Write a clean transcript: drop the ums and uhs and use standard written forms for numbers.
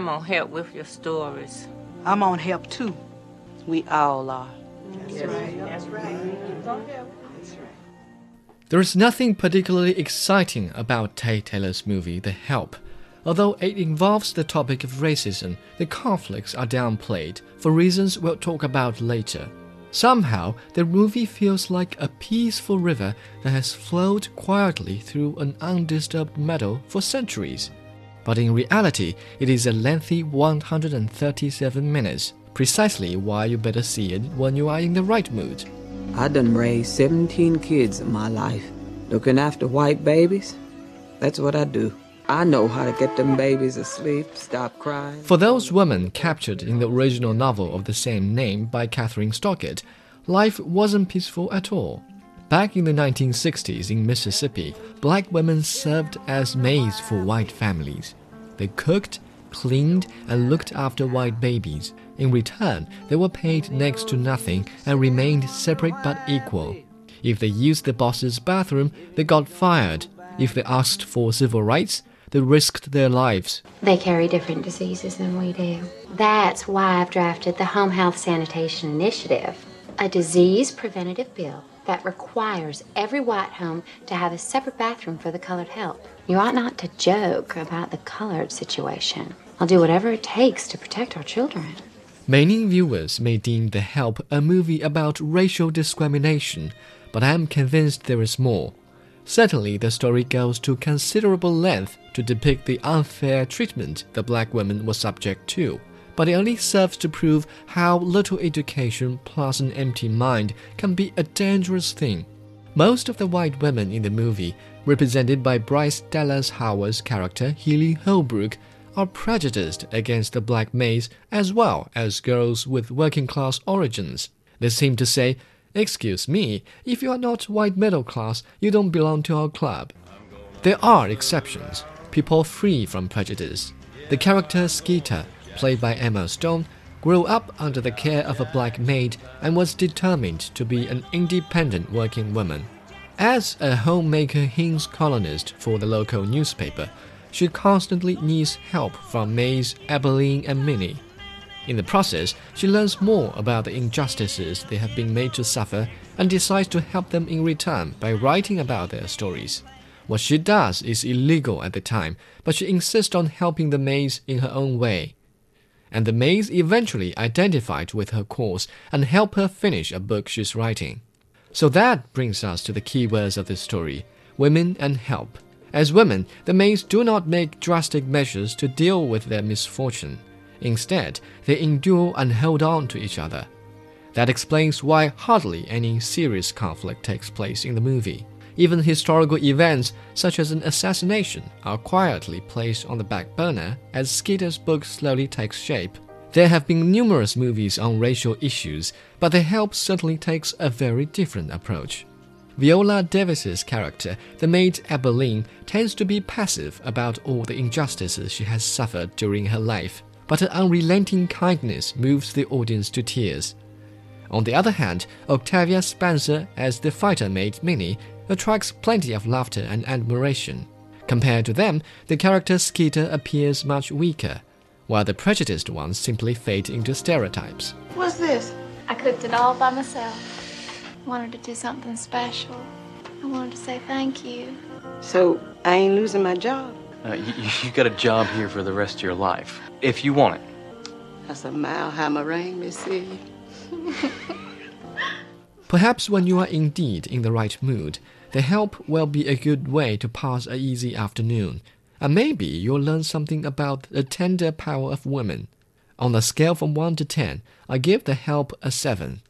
I'm on help with your stories. I'm on help too. We all are. That's right. That's right. There is nothing particularly exciting about Tay Taylor's movie, The Help. Although it involves the topic of racism, the conflicts are downplayed for reasons we'll talk about later. Somehow, the movie feels like a peaceful river that has flowed quietly through an undisturbed meadow for centuries. But in reality, it is a lengthy 137 minutes, precisely why you better see it when you are in the right mood. I done raised 17 kids in my life. Looking after white babies, that's what I do. I know how to get them babies asleep, stop crying. For those women captured in the original novel of the same name by Catherine Stockett, life wasn't peaceful at all. Back in the 1960s in Mississippi, black women served as maids for white families. They cooked, cleaned, and looked after white babies. In return, they were paid next to nothing and remained separate but equal. If they used the boss's bathroom, they got fired. If they asked for civil rights, they risked their lives. They carry different diseases than we do. That's why I've drafted the Home Health Sanitation Initiative, a disease preventative bill that requires every white home to have a separate bathroom for the colored help. You ought not to joke about the colored situation. I'll do whatever it takes to protect our children. Many viewers may deem The Help a movie about racial discrimination, but I'm convinced there is more. Certainly, the story goes to considerable length to depict the unfair treatment the black women were subject to, but it only serves to prove how little education plus an empty mind can be a dangerous thing. Most of the white women in the movie, represented by Bryce Dallas Howard's character Hilly Holbrook, are prejudiced against the black maids as well as girls with working-class origins. They seem to say, "Excuse me, if you are not white middle class, you don't belong to our club." There are exceptions, people free from prejudice. The character Skeeter, played by Emma Stone, grew up under the care of a black maid and was determined to be an independent working woman. As a homemaker hinge columnist for the local newspaper, she constantly needs help from maids Abilene and Minny. In the process, she learns more about the injustices they have been made to suffer and decides to help them in return by writing about their stories. What she does is illegal at the time, but she insists on helping the maids in her own way. And the maids eventually identified with her cause and help her finish a book she's writing. So that brings us to the key words of this story, women and help. As women, the maids do not make drastic measures to deal with their misfortune. Instead, they endure and hold on to each other. That explains why hardly any serious conflict takes place in the movie. Even historical events, such as an assassination, are quietly placed on the back burner as Skeeter's book slowly takes shape. There have been numerous movies on racial issues, but The Help certainly takes a very different approach. Viola Davis's character, the maid Aibileen, tends to be passive about all the injustices she has suffered during her life, but her unrelenting kindness moves the audience to tears. On the other hand, Octavia Spencer as the fighter maid Minnie attracts plenty of laughter and admiration. Compared to them, the character Skeeter appears much weaker, while the prejudiced ones simply fade into stereotypes. What's this? I cooked it all by myself. I wanted to do something special. I wanted to say thank you. So I ain't losing my job? You got a job here for the rest of your life, if you want it. That's a mile-high meringue, Miss Eve. Perhaps when you are indeed in the right mood, The Help will be a good way to pass an easy afternoon, and maybe you'll learn something about the tender power of women. On a scale from 1 to 10, I give The Help a 7.